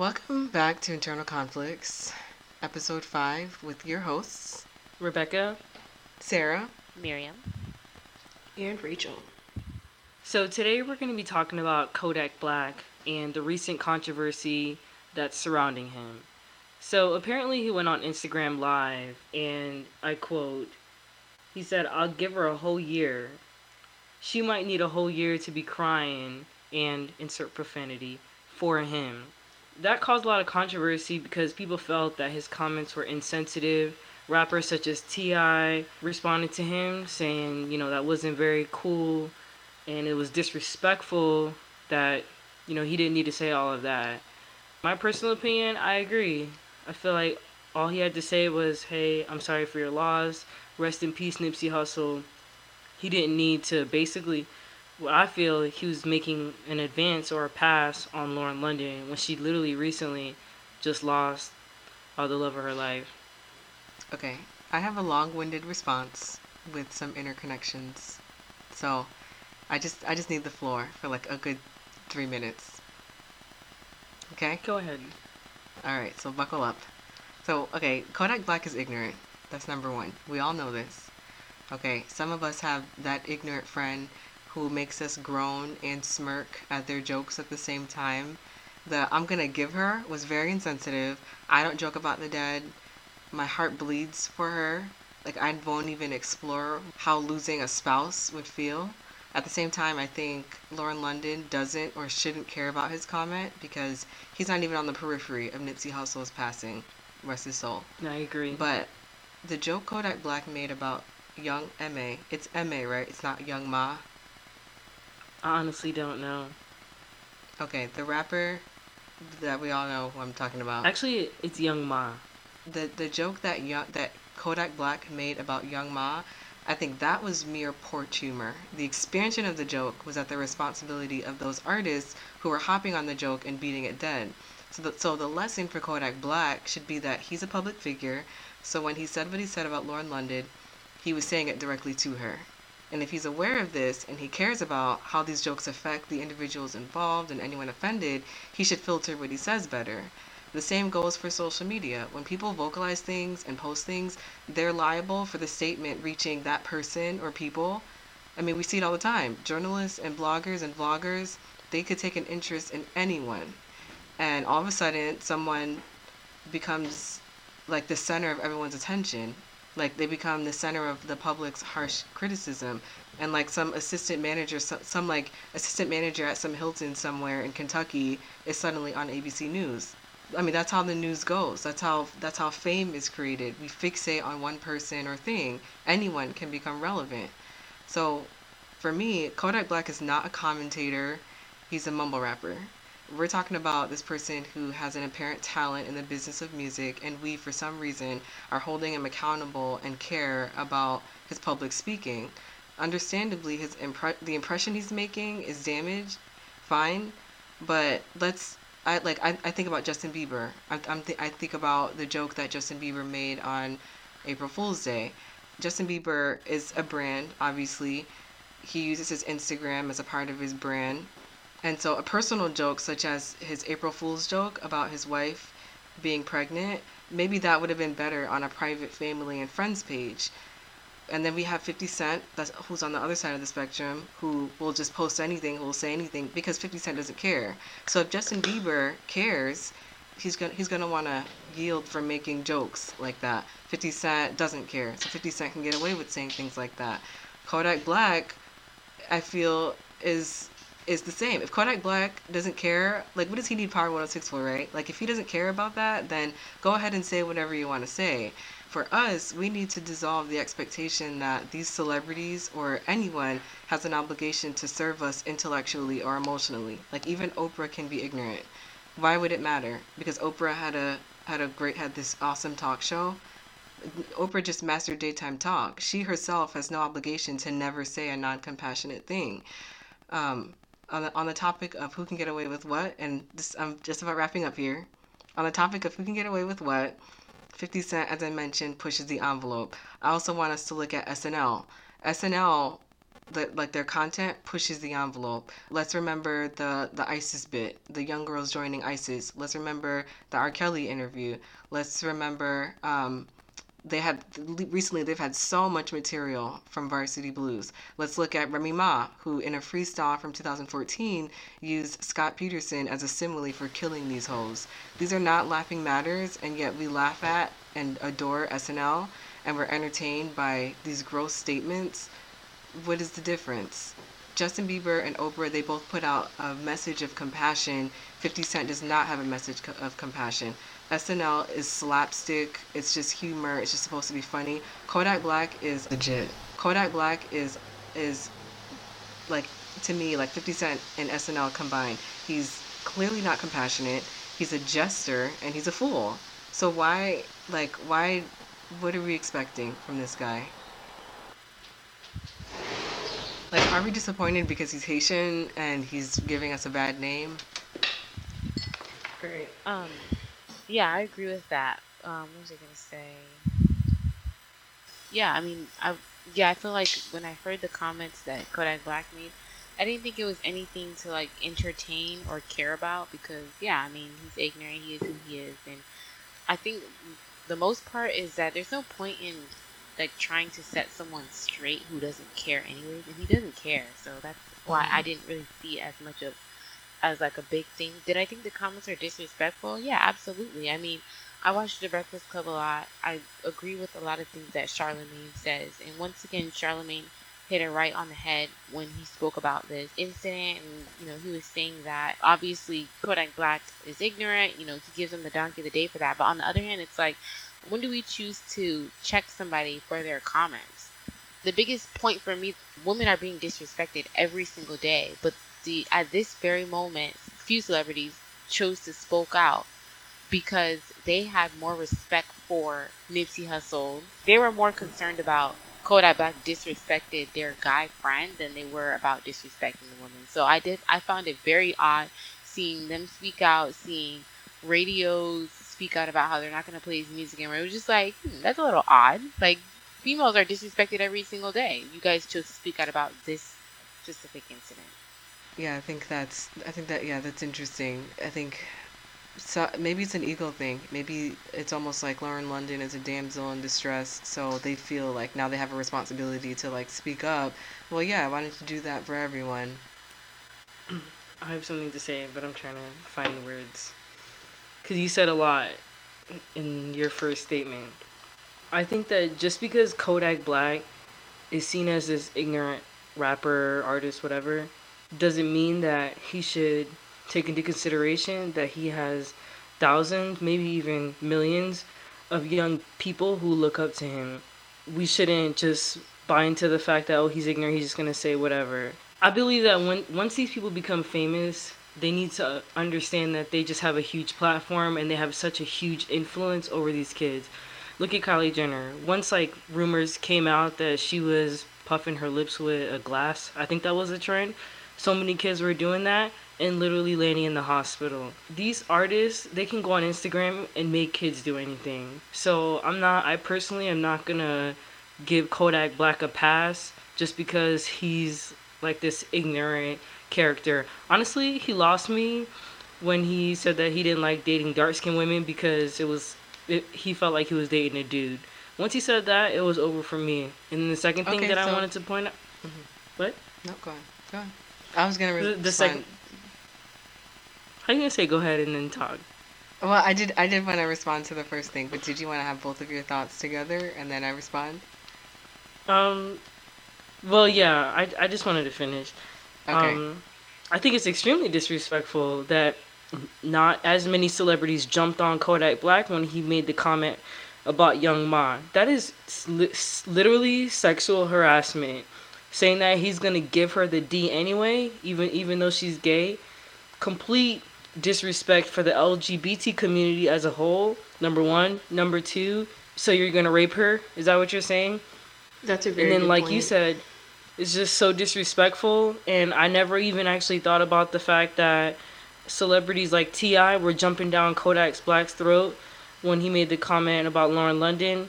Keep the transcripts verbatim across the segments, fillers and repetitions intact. Welcome back to Internal Conflicts, episode five, with your hosts, Rebecca, Sarah, Miriam, and Rachel. So today we're going to be talking about Kodak Black and the recent controversy that's surrounding him. So apparently he went on Instagram Live and, I quote, he said, "I'll give her a whole year. She might need a whole year to be crying," and insert profanity, "for him." That caused a lot of controversy because people felt that his comments were insensitive. Rappers such as T I responded to him saying, you know, that wasn't very cool and it was disrespectful that, you know, he didn't need to say all of that. My personal opinion, I agree. I feel like all he had to say was, "Hey, I'm sorry for your loss. Rest in peace, Nipsey Hussle." He didn't need to basically, what I feel, he was making an advance or a pass on Lauren London when she literally recently just lost uh, the love of her life. Okay, I have a long-winded response with some interconnections. So I just I just need the floor for like a good three minutes. Okay? Go ahead. All right, so buckle up. So, okay, Kodak Black is ignorant. That's number one. We all know this. Okay, some of us have that ignorant friend who makes us groan and smirk at their jokes at the same time. The "I'm gonna give her" was very insensitive. I don't joke about the dead. My heart bleeds for her. Like, I won't even explore how losing a spouse would feel. At the same time, I think Lauren London doesn't or shouldn't care about his comment because he's not even on the periphery of Nipsey Hussle's passing. Rest his soul. I agree. But the joke Kodak Black made about Young M A, it's M A, right? It's not Young Ma? I honestly don't know. Okay, the rapper that we all know who I'm talking about. Actually, it's Young Ma. The the joke that young, that Kodak Black made about Young Ma, I think that was mere poor humor. The expansion of the joke was at the responsibility of those artists who were hopping on the joke and beating it dead. So the, so the lesson for Kodak Black should be that he's a public figure, so when he said what he said about Lauren London, he was saying it directly to her. And if he's aware of this and he cares about how these jokes affect the individuals involved and anyone offended, he should filter what he says better. The same goes for social media. When people vocalize things and post things, they're liable for the statement reaching that person or people. I mean, we see it all the time. Journalists and bloggers and vloggers, they could take an interest in anyone. And all of a sudden, someone becomes like the center of everyone's attention. Like, they become the center of the public's harsh criticism. And like some assistant manager, some, some like assistant manager at some Hilton somewhere in Kentucky is suddenly on A B C News. I mean, that's how the news goes. That's how that's how fame is created. We fixate on one person or thing. Anyone can become relevant. So for me, Kodak Black is not a commentator. He's a mumble rapper. We're talking about this person who has an apparent talent in the business of music, and we, for some reason, are holding him accountable and care about his public speaking. Understandably, his impre- the impression he's making is damaged, fine, but let's, I like, I, I think about Justin Bieber. I, I'm th- I think about the joke that Justin Bieber made on April Fool's Day. Justin Bieber is a brand, obviously. He uses his Instagram as a part of his brand. And so a personal joke, such as his April Fool's joke about his wife being pregnant, maybe that would have been better on a private family and friends page. And then we have fifty Cent, that's, who's on the other side of the spectrum, who will just post anything, who will say anything, because fifty Cent doesn't care. So if Justin Bieber cares, he's gonna he's gonna want to yield from making jokes like that. fifty Cent doesn't care, so fifty Cent can get away with saying things like that. Kodak Black, I feel, is... is the same. If Kodak Black doesn't care, like, what does he need Power one oh six for, right? Like, if he doesn't care about that, then go ahead and say whatever you want to say. For us, we need to dissolve the expectation that these celebrities or anyone has an obligation to serve us intellectually or emotionally. Like, even Oprah can be ignorant. Why would it matter? Because Oprah had a had a great had this awesome talk show. Oprah just mastered daytime talk. She herself has no obligation to never say a non-compassionate thing. Um, On the, on the topic of who can get away with what, and this, I'm just about wrapping up here. On the topic of who can get away with what, fifty Cent, as I mentioned, pushes the envelope. I also want us to look at S N L. S N L the, like their content pushes the envelope. Let's remember the, the ISIS bit, the young girls joining ISIS. Let's remember the R. Kelly interview. Let's remember um, they had recently they've had so much material from Varsity Blues. Let's look at Remy Ma, who in a freestyle from two thousand fourteen used Scott Peterson as a simile for killing these hoes. These are not laughing matters, and yet we laugh at and adore S N L, and we're entertained by these gross statements. What is the difference? Justin Bieber and Oprah, they both put out a message of compassion. fifty Cent does not have a message of compassion. S N L is slapstick. It's just humor. It's just supposed to be funny. Kodak Black is legit. Kodak Black is, is like, to me, like fifty Cent and S N L combined. He's clearly not compassionate. He's a jester, and he's a fool. So why, like, why, what are we expecting from this guy? Like, are we disappointed because he's Haitian and he's giving us a bad name? Great. Um... Yeah, I agree with that. Um, what was I going to say? Yeah, I mean, I yeah, I feel like when I heard the comments that Kodak Black made, I didn't think it was anything to, like, entertain or care about because, yeah, I mean, he's ignorant, he is who he is. And I think the most part is that there's no point in, like, trying to set someone straight who doesn't care anyways, and he doesn't care. So that's why I didn't really see as much of as, like, a big thing. Did I think the comments are disrespectful? Yeah, absolutely. I mean, I watched The Breakfast Club a lot. I agree with a lot of things that Charlamagne says. And once again, Charlamagne hit it right on the head when he spoke about this incident. And, you know, he was saying that, obviously, Kodak Black is ignorant. You know, he gives him the donkey of the day for that. But on the other hand, it's like, when do we choose to check somebody for their comments? The biggest point for me, women are being disrespected every single day. But The, at this very moment, few celebrities chose to spoke out because they had more respect for Nipsey Hussle. They were more concerned about Kodak Black disrespected their guy friend than they were about disrespecting the woman. So I did. I found it very odd seeing them speak out, seeing radios speak out about how they're not going to play his music anymore. It was just like, hmm, that's a little odd. Like, females are disrespected every single day. You guys chose to speak out about this specific incident. Yeah, I think that's, I think that, yeah, that's interesting. I think, so maybe it's an ego thing. Maybe it's almost like Lauren London is a damsel in distress, so they feel like now they have a responsibility to, like, speak up. Well, yeah, why don't you do that for everyone? I have something to say, but I'm trying to find words. Because you said a lot in your first statement. I think that just because Kodak Black is seen as this ignorant rapper, artist, whatever, doesn't mean that he should take into consideration that he has thousands, maybe even millions of young people who look up to him. We shouldn't just buy into the fact that, oh, he's ignorant, he's just going to say whatever. I believe that when once these people become famous, they need to understand that they just have a huge platform and they have such a huge influence over these kids. Look at Kylie Jenner. Once, like, rumors came out that she was puffing her lips with a glass, I think that was a trend, so many kids were doing that and literally landing in the hospital. These artists, they can go on Instagram and make kids do anything. So I'm not, I personally am not gonna give Kodak Black a pass just because he's like this ignorant character. Honestly, he lost me when he said that he didn't like dating dark-skinned women because it was, it, he felt like he was dating a dude. Once he said that, it was over for me. And then the second thing okay, that so... I wanted to point out, mm-hmm. what? No, go on, go on. I was going to respond. The second, how are you going to say go ahead and then talk? Well, I did I did want to respond to the first thing, but did you want to have both of your thoughts together and then I respond? Um, well, yeah, I, I just wanted to finish. Okay. Um, I think it's extremely disrespectful that not as many celebrities jumped on Kodak Black when he made the comment about Young Ma. That is literally sexual harassment. Saying that he's going to give her the D anyway, even even though she's gay. Complete disrespect for the L G B T community as a whole, number one. Number two, so you're going to rape her? Is that what you're saying? That's a very good point. And then, like you said, it's just so disrespectful. And I never even actually thought about the fact that celebrities like T I were jumping down Kodak Black's throat when he made the comment about Lauren London.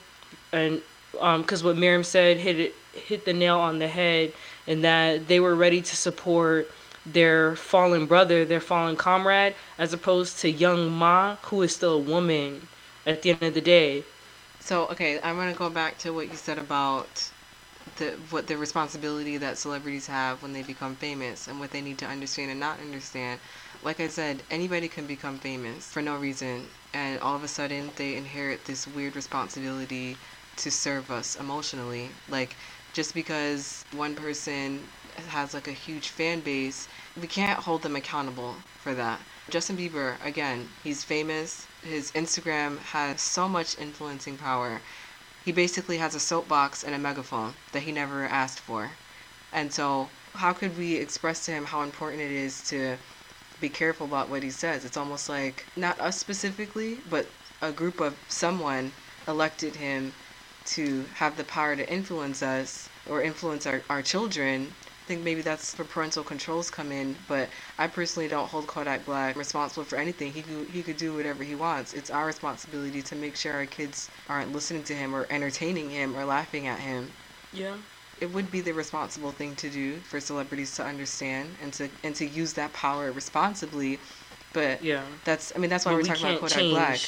And because um, what Miriam said hit it, hit the nail on the head, and that they were ready to support their fallen brother, their fallen comrade, as opposed to Young Ma, who is still a woman at the end of the day. So, okay, I'm going to go back to what you said about the what the responsibility that celebrities have when they become famous and what they need to understand and not understand. Like I said, anybody can become famous for no reason, and all of a sudden they inherit this weird responsibility to serve us emotionally. Like, just because one person has like a huge fan base, we can't hold them accountable for that. Justin Bieber, again, he's famous. His Instagram has so much influencing power. He basically has a soapbox and a megaphone that he never asked for. And so how could we express to him how important it is to be careful about what he says? It's almost like not us specifically, but a group of someone elected him to have the power to influence us or influence our, our children. I think maybe that's where parental controls come in, but I personally don't hold Kodak Black responsible for anything. He could, he could do whatever he wants. It's our responsibility to make sure our kids aren't listening to him or entertaining him or laughing at him. Yeah. It would be the responsible thing to do for celebrities to understand and to and to use that power responsibly, but yeah, that's I mean that's why well, we're talking we about Kodak change. Black.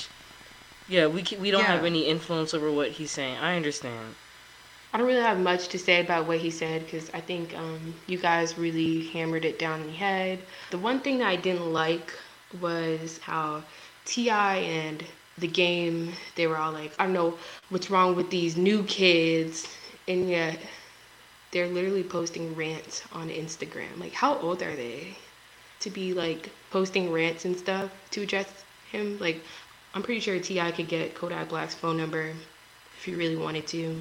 Yeah, we can, we don't yeah. have any influence over what he's saying. I understand. I don't really have much to say about what he said because I think um, you guys really hammered it down in the head. The one thing that I didn't like was how T I and The Game, they were all like, I don't know what's wrong with these new kids, and yet they're literally posting rants on Instagram. Like, how old are they to be like posting rants and stuff to address him? Like, I'm pretty sure T I could get Kodak Black's phone number if he really wanted to.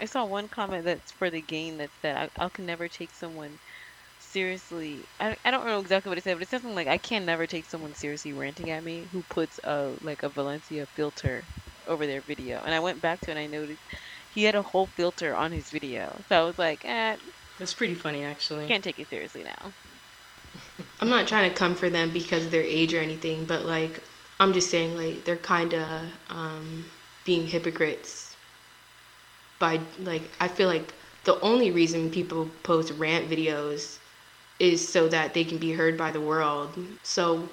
I saw one comment that's for The Game that said, I, I can never take someone seriously. I, I don't know exactly what it said, but it's something like, I can never take someone seriously ranting at me who puts a like a Valencia filter over their video. And I went back to it and I noticed he had a whole filter on his video. So I was like, eh. That's pretty funny, actually. Can't take it seriously now. I'm not trying to come for them because of their age or anything, but like, I'm just saying, like, they're kind of um, being hypocrites by, like, I feel like the only reason people post rant videos is so that they can be heard by the world. So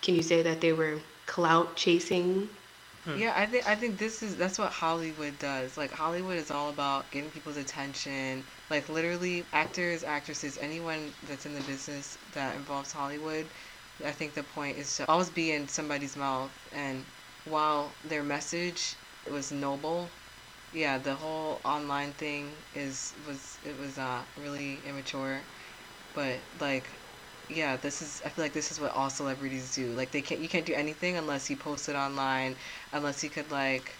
can you say that they were clout chasing? Hmm. Yeah, I think I think this is, that's what Hollywood does. Like, Hollywood is all about getting people's attention. Like, literally, actors, actresses, anyone that's in the business that involves Hollywood, I think the point is to always be in somebody's mouth. And while their message was noble, yeah, the whole online thing is was it was uh, really immature. But like, yeah, this is I feel like this is what all celebrities do. Like, they can't you can't do anything unless you post it online, unless you could like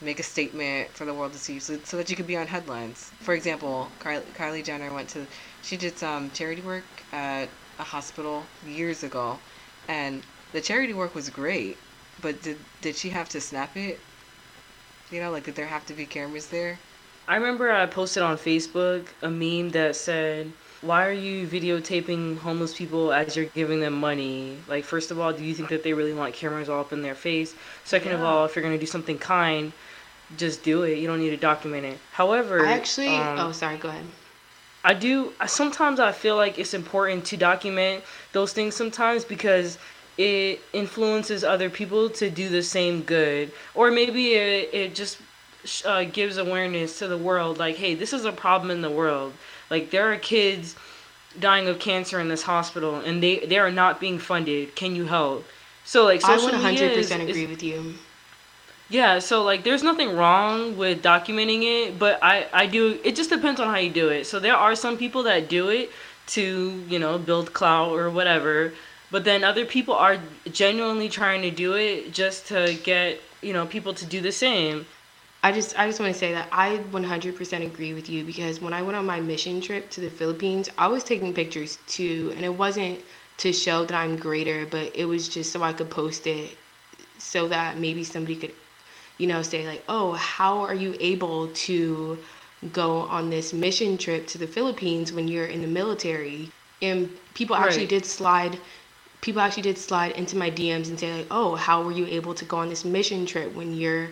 make a statement for the world to see, so, so that you could be on headlines. For example, Kylie, Kylie Jenner went to she did some charity work at a hospital years ago, and the charity work was great, but did did she have to snap it? You know, like, did there have to be cameras there? I remember I posted on Facebook a meme that said, why are you videotaping homeless people as you're giving them money? Like, first of all, do you think that they really want cameras all up in their face? Second yeah. of all, if you're going to do something kind, just do it. You don't need to document it. However, I actually um, oh sorry go ahead I do, sometimes I feel like it's important to document those things sometimes because it influences other people to do the same good. Or maybe it, it just uh, gives awareness to the world, like, hey, this is a problem in the world. Like, there are kids dying of cancer in this hospital, and they, they are not being funded. Can you help? So, like, social media is... I would one hundred percent agree with you. Yeah, so, like, there's nothing wrong with documenting it, but I, I do... It just depends on how you do it. So there are some people that do it to, you know, build clout or whatever, but then other people are genuinely trying to do it just to get, you know, people to do the same. I just, I just want to say that I one hundred percent agree with you because when I went on my mission trip to the Philippines, I was taking pictures, too, and it wasn't to show that I'm greater, but it was just so I could post it so that maybe somebody could, you know, say like, oh, how are you able to go on this mission trip to the Philippines when you're in the military? And people actually right. did slide, people actually did slide into my D Ms and say like, oh, how were you able to go on this mission trip when you're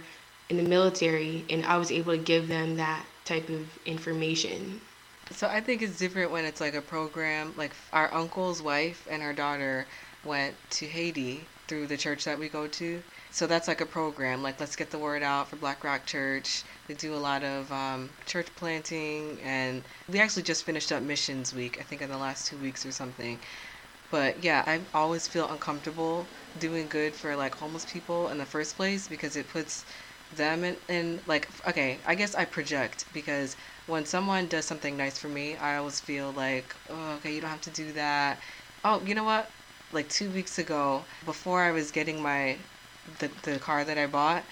in the military? And I was able to give them that type of information. So I think it's different when it's like a program. Like our uncle's wife and her daughter went to Haiti through the church that we go to. So that's like a program, like let's get the word out for Black Rock Church. They do a lot of um, church planting, and we actually just finished up missions week, I think in the last two weeks or something. But yeah, I always feel uncomfortable doing good for like homeless people in the first place, because it puts them in, in like, okay, I guess I project, because when someone does something nice for me, I always feel like, oh, okay, you don't have to do that. Oh, you know what? Like two weeks ago, before I was getting my the the car that I bought,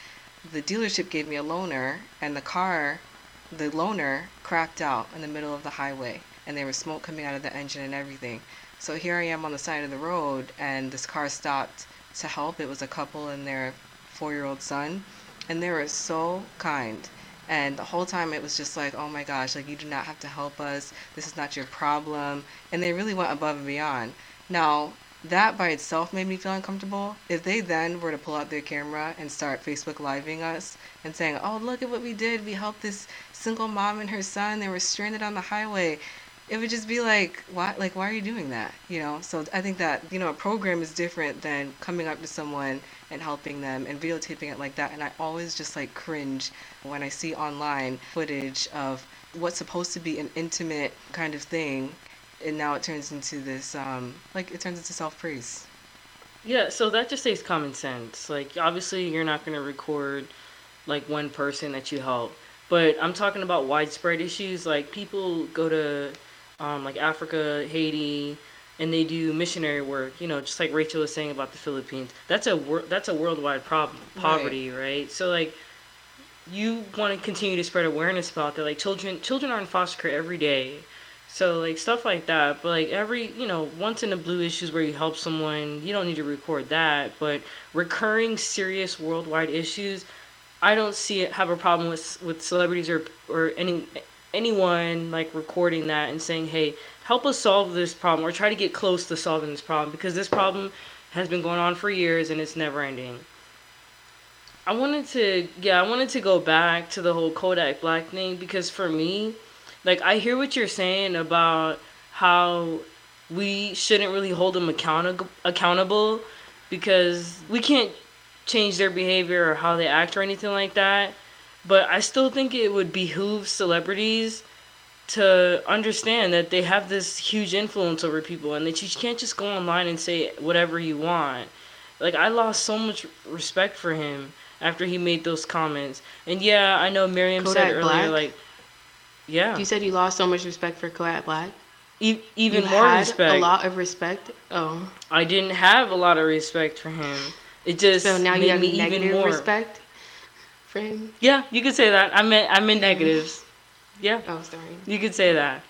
the dealership gave me a loaner, and the car, the loaner crapped out in the middle of the highway, and there was smoke coming out of the engine and everything. So here I am on the side of the road, and this car stopped to help. It was a couple and their four-year-old son, and they were so kind. And the whole time it was just like, oh my gosh, like you do not have to help us. This is not your problem. And they really went above and beyond. Now, that by itself made me feel uncomfortable. If they then were to pull out their camera and start Facebook Living us and saying, oh, look at what we did. We helped this single mom and her son. They were stranded on the highway. It would just be like, why, like, why are you doing that? You know, so I think that, you know, a program is different than coming up to someone and helping them and videotaping it like that. And I always just like cringe when I see online footage of what's supposed to be an intimate kind of thing, and now it turns into this, um, like, it turns into self-praise. Yeah, so that just takes common sense. Like, obviously, you're not going to record, like, one person that you help. But I'm talking about widespread issues. Like, people go to, um, like, Africa, Haiti, and they do missionary work. You know, just like Rachel was saying about the Philippines. That's a, wor- that's a worldwide problem, poverty, right? right? So, like, you want to continue to spread awareness about that. Like, children, children are in foster care every day. So, like, stuff like that. But, like, every, you know, once in a blue issues where you help someone, you don't need to record that. But recurring serious worldwide issues, I don't see it have a problem with with celebrities or, or any anyone, like, recording that and saying, hey, help us solve this problem or try to get close to solving this problem, because this problem has been going on for years and it's never ending. I wanted to, yeah, I wanted to go back to the whole Kodak Black thing, because for me, like, I hear what you're saying about how we shouldn't really hold them account- accountable because we can't change their behavior or how they act or anything like that. But I still think it would behoove celebrities to understand that they have this huge influence over people and that you can't just go online and say whatever you want. Like, I lost so much respect for him after he made those comments. And, yeah, I know Miriam Kodak said earlier, Black? like... Yeah. You said you lost so much respect for Kodak Black. E- even you more had respect. A lot of respect. Oh. I didn't have a lot of respect for him. It just so now made you have me negative even more respect for him. Yeah, you could say that. I meant I meant negatives. Yeah. Oh, sorry. You could say that.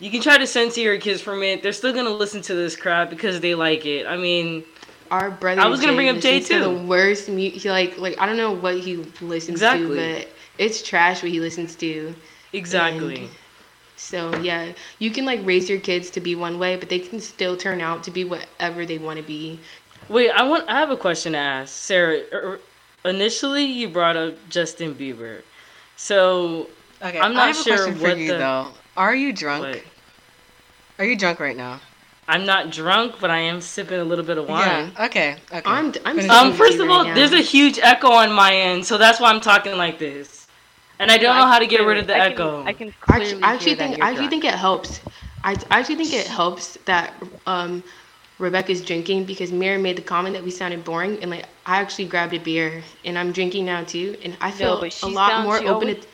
You can try to censor your kids from it. They're still gonna listen to this crap because they like it. I mean. Our brother. I was gonna Jay bring up Jay too. The worst mu- he like like I don't know what he listens exactly. to, but it's trash what he listens to. Exactly. And so, yeah, you can, like, raise your kids to be one way, but they can still turn out to be whatever they want to be. Wait, I want. I have a question to ask. Sarah, er, initially you brought up Justin Bieber. So, okay, I'm not I have sure a question what for you, the... though. Are you drunk? What? Are you drunk right now? I'm not drunk, but I am sipping a little bit of wine. Yeah, okay. okay. I'm, I'm um, first of all, right there's a huge echo on my end, so that's why I'm talking like this. And I don't know how to get rid of the I can, echo. I can clearly I actually hear think that I actually drunk. think it helps. I, I actually think it helps that um, Rebecca's drinking, because Mary made the comment that we sounded boring, and like I actually grabbed a beer and I'm drinking now too, and I feel no, a lot sounds, more open. Always, to,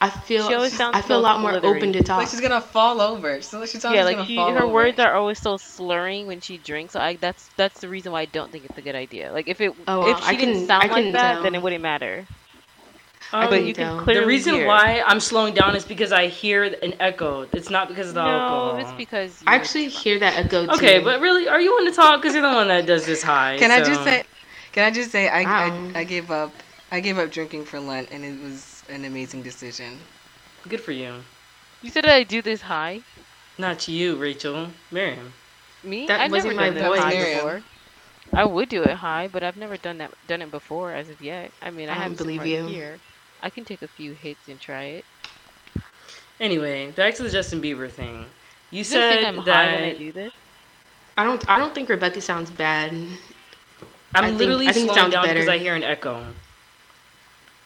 I feel I feel so a lot more slithery. open to talk. Like she's gonna fall over. So like she's yeah, like gonna she, fall her over. words are always so slurring when she drinks. So I, that's that's the reason why I don't think it's a good idea. Like if it oh, if wow. she I didn't can, sound I like that, tell. then it wouldn't matter. Um, but you can the reason hear. why I'm slowing down is because I hear an echo. It's not because of the no, alcohol. No, it's because... I actually hear that echo, too. Okay, but really, are you on the talk? Because you're the one that does this high. Can so. I just say, Can I just say, I, wow. I, I gave up I gave up drinking for Lent, and it was an amazing decision. Good for you. You said I do this high? Not you, Rachel. Miriam. Me? That I wasn't never my done voice high before. I would do it high, but I've never done that done it before as of yet. I mean, I, I haven't been right here. I can take a few hits and try it. Anyway, back to the Justin Bieber thing. You, you said think I'm that high when I do this? I don't. I don't think Rebecca sounds bad. I'm I literally think, I think slowing down because I hear an echo.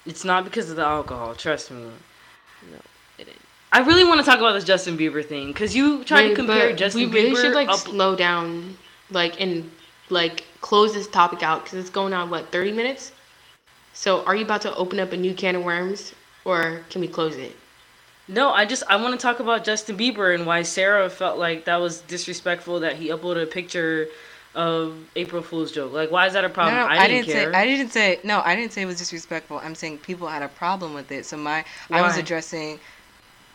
It's not because of the alcohol. Trust me. No, it ain't. I really want to talk about this Justin Bieber thing because you tried Wait, to compare Justin Bieber. We really Bieber should like up- slow down, like and like close this topic out because it's going on what thirty minutes. So are you about to open up a new can of worms or can we close it? No, I just I want to talk about Justin Bieber and why Sarah felt like that was disrespectful that he uploaded a picture of April Fool's joke. Like, why is that a problem? No, no, I, I didn't, didn't care. Say, I didn't say no. I didn't say it was disrespectful. I'm saying people had a problem with it. So my why? I was addressing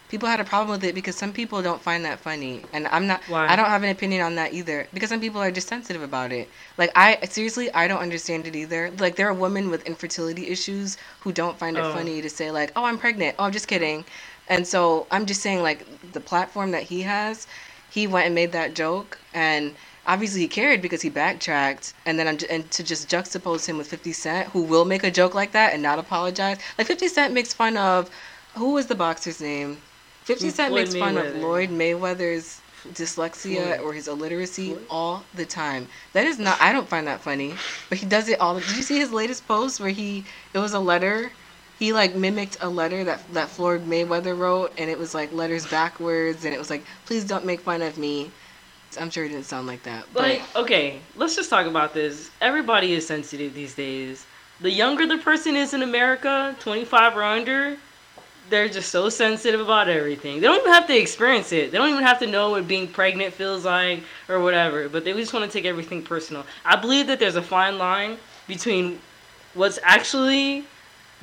people had a problem with it because some people don't find that funny, and I'm not. Why? I don't have an opinion on that either because some people are just sensitive about it. Like I seriously, I don't understand it either. Like there are women with infertility issues who don't find it oh. funny to say like, oh, I'm pregnant. Oh, I'm just kidding. And so I'm just saying, like, the platform that he has, he went and made that joke. And obviously he cared because he backtracked. And then I'm j- and to just juxtapose him with fifty Cent, who will make a joke like that and not apologize. Like, fifty Cent makes fun of, who was the boxer's name? fifty Cent Floyd makes fun Mayweather. of Floyd Mayweather's dyslexia Floyd. or his illiteracy Floyd? all the time. That is not, I don't find that funny. But he does it all the time. Did you see his latest post where he, it was a letter? He, like, mimicked a letter that that Floyd Mayweather wrote, and it was, like, letters backwards, and it was like, please don't make fun of me. I'm sure it didn't sound like that. But. Like, okay, let's just talk about this. Everybody is sensitive these days. The younger the person is in America, twenty-five or under, they're just so sensitive about everything. They don't even have to experience it. They don't even have to know what being pregnant feels like or whatever, but they just want to take everything personal. I believe that there's a fine line between what's actually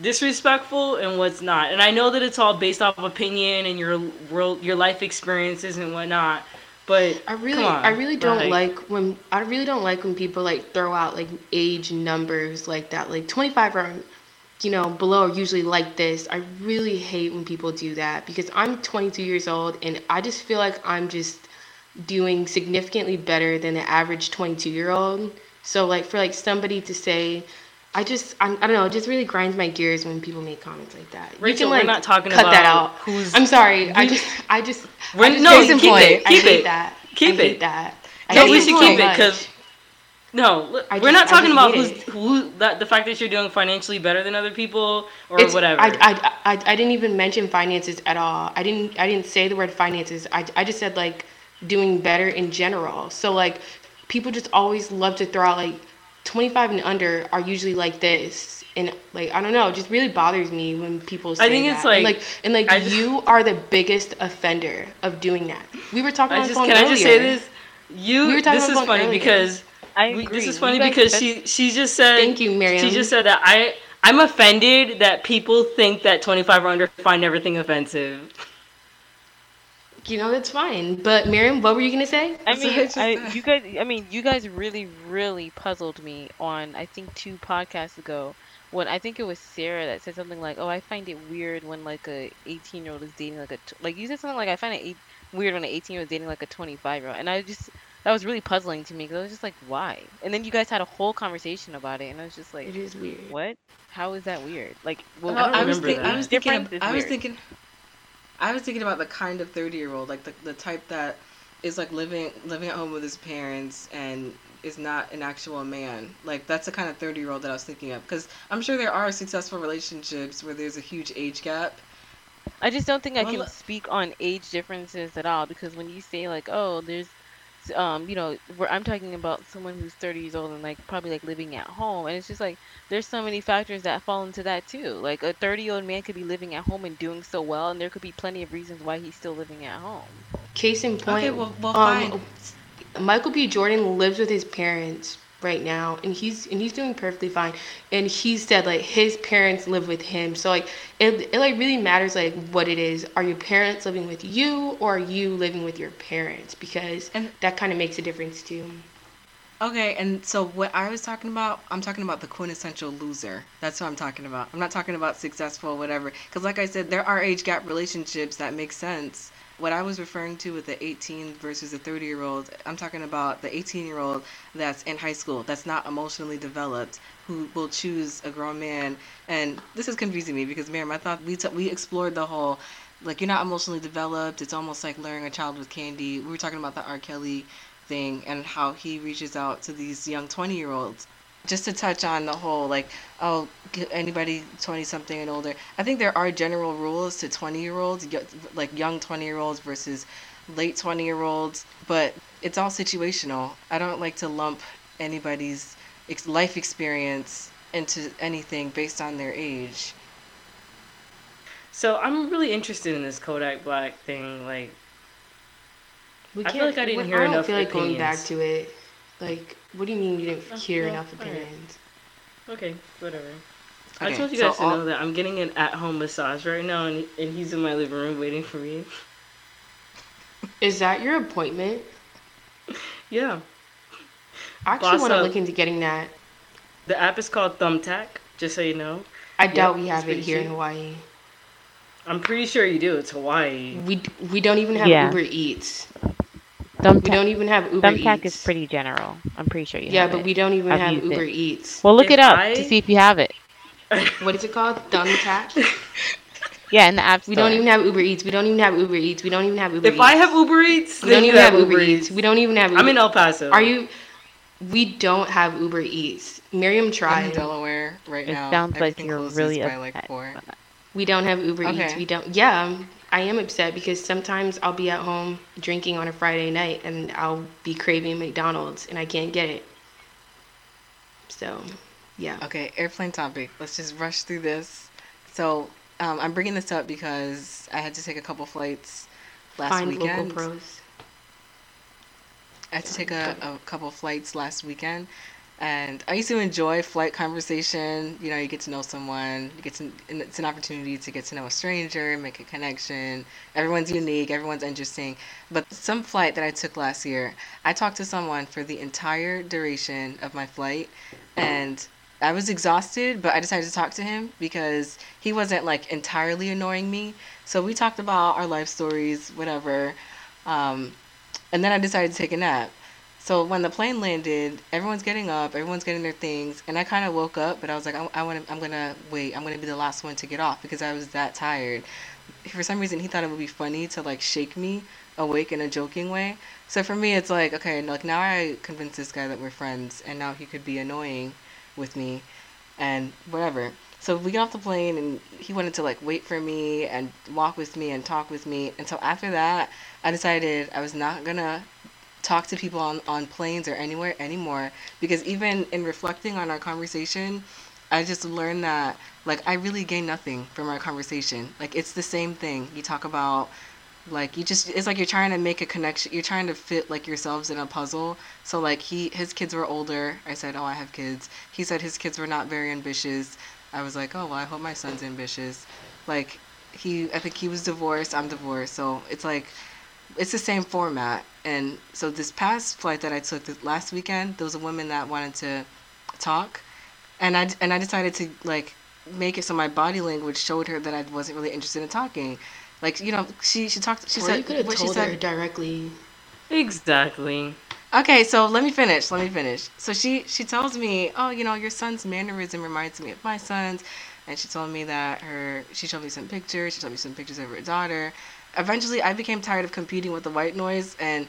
disrespectful and what's not, and I know that it's all based off of opinion and your world, your life experiences and whatnot. But I really, on, I really don't like, like when I really don't like when people like throw out like age numbers like that, like twenty-five or you know below are usually like this. I really hate when people do that because I'm twenty-two years old and I just feel like I'm just doing significantly better than the average twenty-two year old. So like for like somebody to say. I just, I'm, I don't know, it just really grinds my gears when people make comments like that. Rachel, you can, like, we're not talking cut about that out. Who's I'm sorry. You, I just, I just, I just no, keep point. it. Keep I hate it. that. Keep I hate it. that. I no, we should so keep much. it because, no, look, just, we're not talking about who's, who, that, the fact that you're doing financially better than other people or it's, whatever. I, I, I, I didn't even mention finances at all. I didn't, I didn't say the word finances. I, I just said, like, doing better in general. So, like, people just always love to throw out, like, twenty-five and under are usually like this, and like I don't know, it just really bothers me when people say I think that. It's like, and like, and like just, you are the biggest offender of doing that. We were talking I on the phone can earlier. I just say this? You we were talking this, is funny because, I we, this is funny because this is funny because she she just said thank you, Miriam. She just said that I I'm offended that people think that twenty-five or under find everything offensive. You know, that's fine. But Miriam, what were you gonna say? I mean, I, you guys. I mean, you guys really, really puzzled me on. I think two podcasts ago, when I think it was Sarah that said something like, "Oh, I find it weird when like a eighteen year old is dating like a like." You said something like, "I find it eight, weird when an eighteen year old is dating like a twenty-five year old," and I just that was really puzzling to me because I was just like, "Why?" And then you guys had a whole conversation about it, and I was just like, "It is weird. What? How is that weird? Like, well, well I, don't I, was think, that. I was thinking. Of, I was thinking. I was thinking about the kind of thirty-year-old, like the the type that is like living living at home with his parents and is not an actual man. Like that's the kind of thirty-year-old that I was thinking of. Because I'm sure there are successful relationships where there's a huge age gap. I just don't think well, I can speak on age differences at all. Because when you say like, oh, there's, um, you know, where I'm talking about someone who's thirty years old and like probably like living at home, and it's just like there's so many factors that fall into that too. Like a thirty year old man could be living at home and doing so well, and there could be plenty of reasons why he's still living at home. Case in point, okay, well, well, um, Michael B. Jordan lives with his parents right now, and he's and he's doing perfectly fine. And he said like his parents live with him, so like it it like really matters like what it is. Are your parents living with you, or are you living with your parents? Because and that kind of makes a difference too. Okay, and so what I was talking about, I'm talking about the quintessential loser. That's what I'm talking about. I'm not talking about successful, whatever. Because like I said, there are age gap relationships that make sense. What I was referring to with the eighteen versus the thirty-year-old, I'm talking about the eighteen-year-old that's in high school, that's not emotionally developed, who will choose a grown man. And this is confusing me because, Miriam, I thought we t- we explored the whole like, you're not emotionally developed. It's almost like luring a child with candy. We were talking about the R. Kelly thing and how he reaches out to these young twenty-year-olds. Just to touch on the whole, like, oh, anybody twenty-something and older, I think there are general rules to twenty-year-olds, like young twenty-year-olds versus late twenty-year-olds, but it's all situational. I don't like to lump anybody's life experience into anything based on their age. So I'm really interested in this Kodak Black thing. Like, we can't, I feel like I didn't hear enough opinions. I don't feel like going back to it. Like, what do you mean you didn't hear oh, well, enough opinions? Right. Okay, whatever. Okay, I told you guys so to all... know that I'm getting an at-home massage right now, and and he's in my living room waiting for me. Is that your appointment? Yeah. I actually want to look into getting that. The app is called Thumbtack, just so you know. I yep, doubt we have it here cheap. in Hawaii. I'm pretty sure you do. It's Hawaii. We we don't even have yeah. Uber Eats. Thumbtack, we don't even have Uber Thumbtack Eats. Thumbtack is pretty general. I'm pretty sure you yeah, have it. Yeah, but we don't even I've have Uber it. Eats. Well, look if it up I... to see if you have it. What is it called? Thumbtack? Yeah, in the app store. We don't even have Uber Eats. We don't even have Uber Eats. We don't even have Uber if Eats. If I have Uber Eats, we then don't even have, have Uber Eats. Eats. We don't even have Uber Eats. I'm in El Paso. Are you... We don't have Uber Eats. Miriam tried. I'm in Delaware right it now. It sounds like you're really upset. Like four. We don't have Uber okay. Eats. We don't... Yeah, I am upset because sometimes I'll be at home drinking on a Friday night and I'll be craving McDonald's and I can't get it. So, yeah. Okay, airplane topic. Let's just rush through this. So, um, I'm bringing this up because I had to take a couple flights last Find weekend. Find local pros. I had to take a, a couple flights last weekend. And I used to enjoy flight conversation. You know, you get to know someone. You get to, and it's an opportunity to get to know a stranger, make a connection. Everyone's unique. Everyone's interesting. But some flight that I took last year, I talked to someone for the entire duration of my flight. And I was exhausted, but I decided to talk to him because he wasn't, like, entirely annoying me. So we talked about our life stories, whatever. Um, and then I decided to take a nap. So when the plane landed, everyone's getting up, everyone's getting their things, and I kind of woke up, but I was like, I, I wanna, I'm going to wait. I'm going to be the last one to get off because I was that tired. For some reason, he thought it would be funny to, like, shake me awake in a joking way. So for me, it's like, okay, like, now I convinced this guy that we're friends, and now he could be annoying with me and whatever. So we got off the plane, and he wanted to, like, wait for me and walk with me and talk with me. And so after that, I decided I was not going to talk to people on, on planes or anywhere anymore, because even in reflecting on our conversation, I just learned that, like, I really gain nothing from our conversation. Like, it's the same thing. You talk about, like, you just, it's like you're trying to make a connection. You're trying to fit, like, yourselves in a puzzle. So, like, he his kids were older. I said, oh, I have kids. He said his kids were not very ambitious. I was like, oh, well, I hope my son's ambitious. Like, he, I think he was divorced. I'm divorced. So it's like, it's the same format. And so this past flight that I took this last weekend, there was a woman that wanted to talk, and I, and I decided to, like, make it so my body language showed her that I wasn't really interested in talking. Like, you know, she, she talked, she or said, you could have told her said, directly. Exactly. Okay, so let me finish, let me finish. So she, she tells me, oh, you know, your son's mannerism reminds me of my son's. And she told me that her, she showed me some pictures, she showed me some pictures of her daughter. Eventually, I became tired of competing with the white noise, and,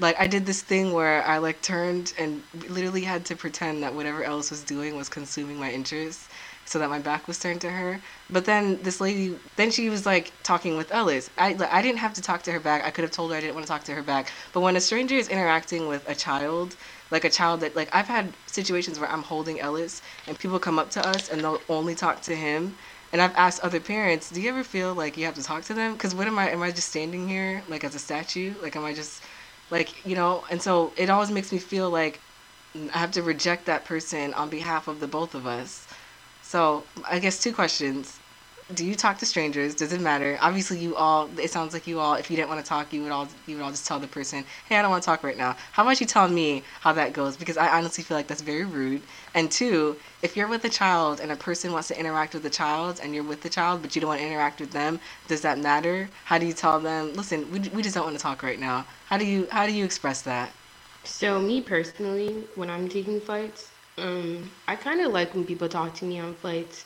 like, I did this thing where I, like, turned and literally had to pretend that whatever else was doing was consuming my interest so that my back was turned to her. But then this lady, then she was, like, talking with others. I, like, I didn't have to talk to her back. I could have told her I didn't want to talk to her back. But when a stranger is interacting with a child, like a child that, like, I've had situations where I'm holding Ellis and people come up to us and they'll only talk to him. And I've asked other parents, do you ever feel like you have to talk to them? Because what am I, am I just standing here, like, as a statue? Like, am I just, like, you know? And so it always makes me feel like I have to reject that person on behalf of the both of us. So I guess two questions. Do you talk to strangers? Does it matter? Obviously, you all, it sounds like you all, if you didn't want to talk, you would all you would all just tell the person, hey, I don't want to talk right now. How about you tell me how that goes? Because I honestly feel like that's very rude. And two, if you're with a child and a person wants to interact with the child and you're with the child, but you don't want to interact with them, does that matter? How do you tell them, listen, we we just don't want to talk right now? How do you, how do you express that? So me personally, when I'm taking flights, um, I kind of like when people talk to me on flights.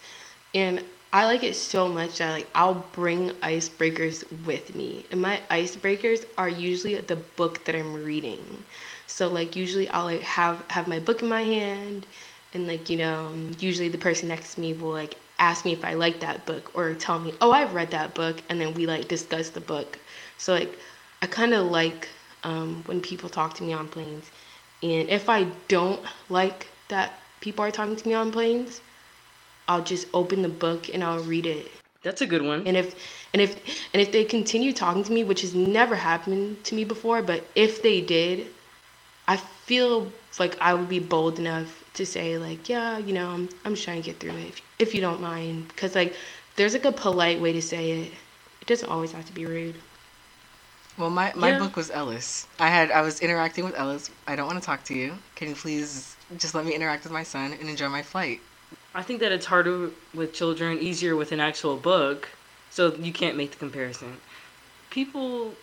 And I like it so much that like I'll bring icebreakers with me. And my icebreakers are usually the book that I'm reading. So like usually I'll like have, have my book in my hand, and like, you know, usually the person next to me will like ask me if I like that book, or tell me, oh, I've read that book, and then we like discuss the book. So like I kind of like um, when people talk to me on planes. And if I don't like that people are talking to me on planes, I'll just open the book and I'll read it. That's a good one. And if and if and if they continue talking to me, which has never happened to me before, but if they did, I feel like I would be bold enough to say like, yeah, you know, I'm, I'm just trying to get through it, if, if you don't mind. Because like there's like a polite way to say it. It doesn't always have to be rude. Well, my, my yeah. book was Ellis. I had I was interacting with Ellis. I don't want to talk to you. Can you please just let me interact with my son and enjoy my flight? I think that it's harder with children, easier with an actual book, so you can't make the comparison. People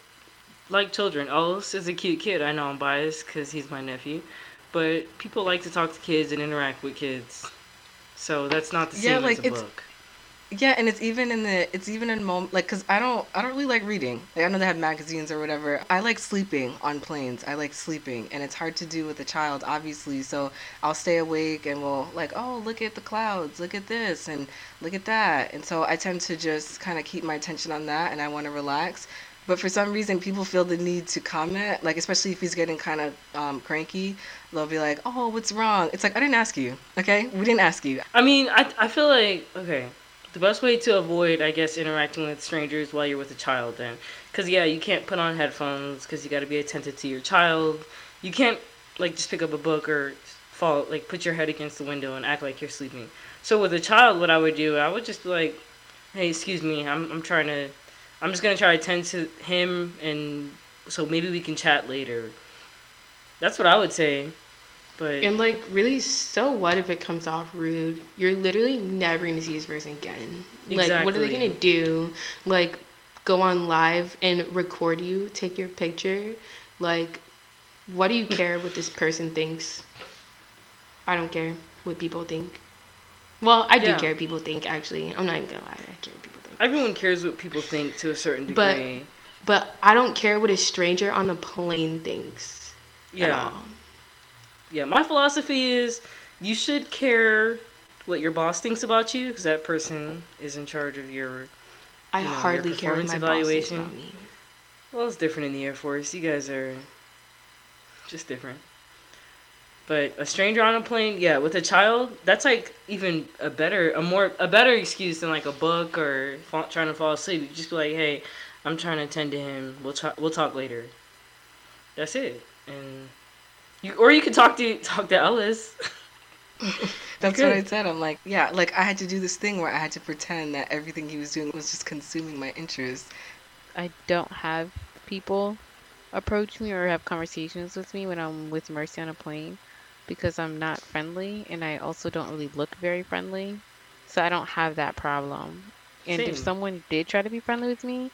like children. Ellis is a cute kid. I know I'm biased because he's my nephew, but people like to talk to kids and interact with kids, so that's not the same yeah, like, as a it's... book. Yeah, and it's even in the it's even in moment like because I don't I don't really like reading. Like, I know they have magazines or whatever. I like sleeping on planes. I like sleeping, and it's hard to do with a child, obviously. So I'll stay awake and we'll like, oh, look at the clouds, look at this, and look at that. And so I tend to just kind of keep my attention on that, and I want to relax. But for some reason, people feel the need to comment, like especially if he's getting kind of um, cranky. They'll be like, oh, what's wrong? It's like, I didn't ask you. Okay, we didn't ask you. I mean, I I feel like okay. The best way to avoid, I guess, interacting with strangers while you're with a child, then. Because, yeah, you can't put on headphones because you got to be attentive to your child. You can't, like, just pick up a book or fall, like, put your head against the window and act like you're sleeping. So with a child, what I would do, I would just be like, hey, excuse me, I'm I'm trying to, I'm just going to try to attend to him, and so maybe we can chat later. That's what I would say. But and, like, really, so what if it comes off rude? You're literally never going to see this person again. Exactly. Like, what are they going to do? Like, go on live and record you, take your picture? Like, what do you care what this person thinks? I don't care what people think. Well, I do yeah. care what people think, actually. I'm not even going to lie. I care what people think. Everyone cares what people think to a certain degree. But, but I don't care what a stranger on a plane thinks yeah. at all. Yeah, my philosophy is you should care what your boss thinks about you because that person is in charge of your, I you know, hardly your performance care what my evaluation. Boss thinks about me. Well, it's different in the Air Force. You guys are just different. But a stranger on a plane, yeah, with a child, that's like even a better, a more, a better excuse than like a book or fa- trying to fall asleep. You just be like, hey, I'm trying to attend to him. We'll tra- we'll talk later. That's it. And. You, or you could talk to talk to Ellis. That's what I said. I'm like, yeah, like I had to do this thing where I had to pretend that everything he was doing was just consuming my interest. I don't have people approach me or have conversations with me when I'm with Mercy on a plane because I'm not friendly, and I also don't really look very friendly, so I don't have that problem. And Same. If someone did try to be friendly with me,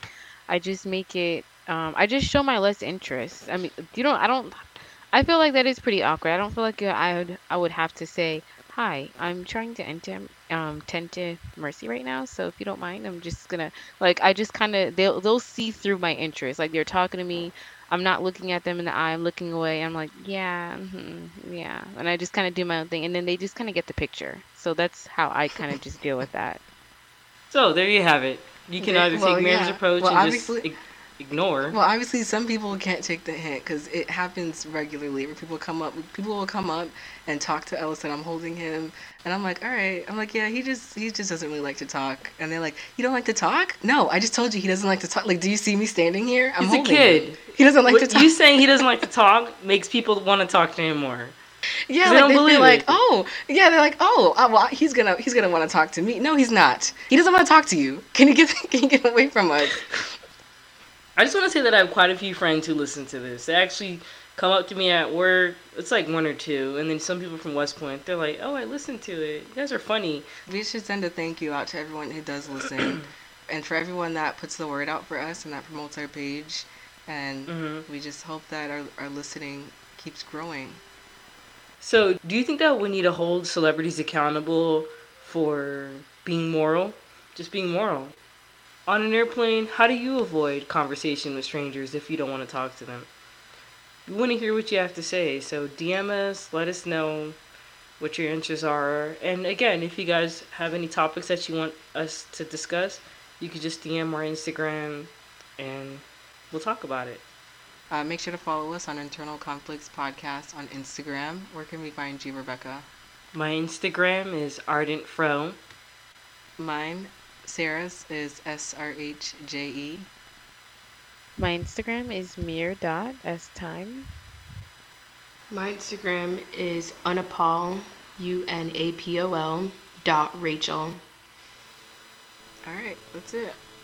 I just make it. Um, I just show my less interest. I mean, you know, I don't. I feel like that is pretty awkward. I don't feel like I would I would have to say, hi, I'm trying to enter, um, tend to Mercy right now, so if you don't mind, I'm just gonna, like, I just kind of, they'll, they'll see through my interest. Like, they're talking to me, I'm not looking at them in the eye, I'm looking away, I'm like, yeah, mm-hmm, yeah, and I just kind of do my own thing, and then they just kind of get the picture. So that's how I kind of just deal with that. So, there you have it. You can either well, take Mary's yeah. approach well, and obviously- just... ignore. Well, obviously some people can't take the hint because it happens regularly where people come up, people will come up and talk to Ellis, and I'm holding him, and I'm like, all right, I'm like, yeah, he just he just doesn't really like to talk, and they're like, you don't like to talk? No, I just told you he doesn't like to talk. Like, do you see me standing here? I'm He's holding a kid. Him. He doesn't like what, to talk. You saying he doesn't like to talk makes people want to talk to him more. Yeah, they like they feel like, oh, yeah, they're like, oh, well, he's gonna he's gonna want to talk to me. No, he's not. He doesn't want to talk to you. Can you get can you get away from us? I just want to say that I have quite a few friends who listen to this. They actually come up to me at work. It's like one or two. And then some people from West Point, they're like, oh, I listened to it. You guys are funny. We should send a thank you out to everyone who does listen. And for everyone that puts the word out for us and that promotes our page. And mm-hmm. we just hope that our, our listening keeps growing. So do you think that we need to hold celebrities accountable for being moral? just being moral. On an airplane, how do you avoid conversation with strangers if you don't want to talk to them? We want to hear what you have to say, so D M us, let us know what your interests are. And again, if you guys have any topics that you want us to discuss, you can just D M our Instagram and we'll talk about it. Uh, make sure to follow us on Internal Conflicts Podcast on Instagram. Where can we find you, Rebecca? My Instagram is ardentfro. Mine, Sarah's, is S R H J E. My Instagram is mir dot s time. My Instagram is unapol, U N A P O L, dot Rachel. All right, that's it.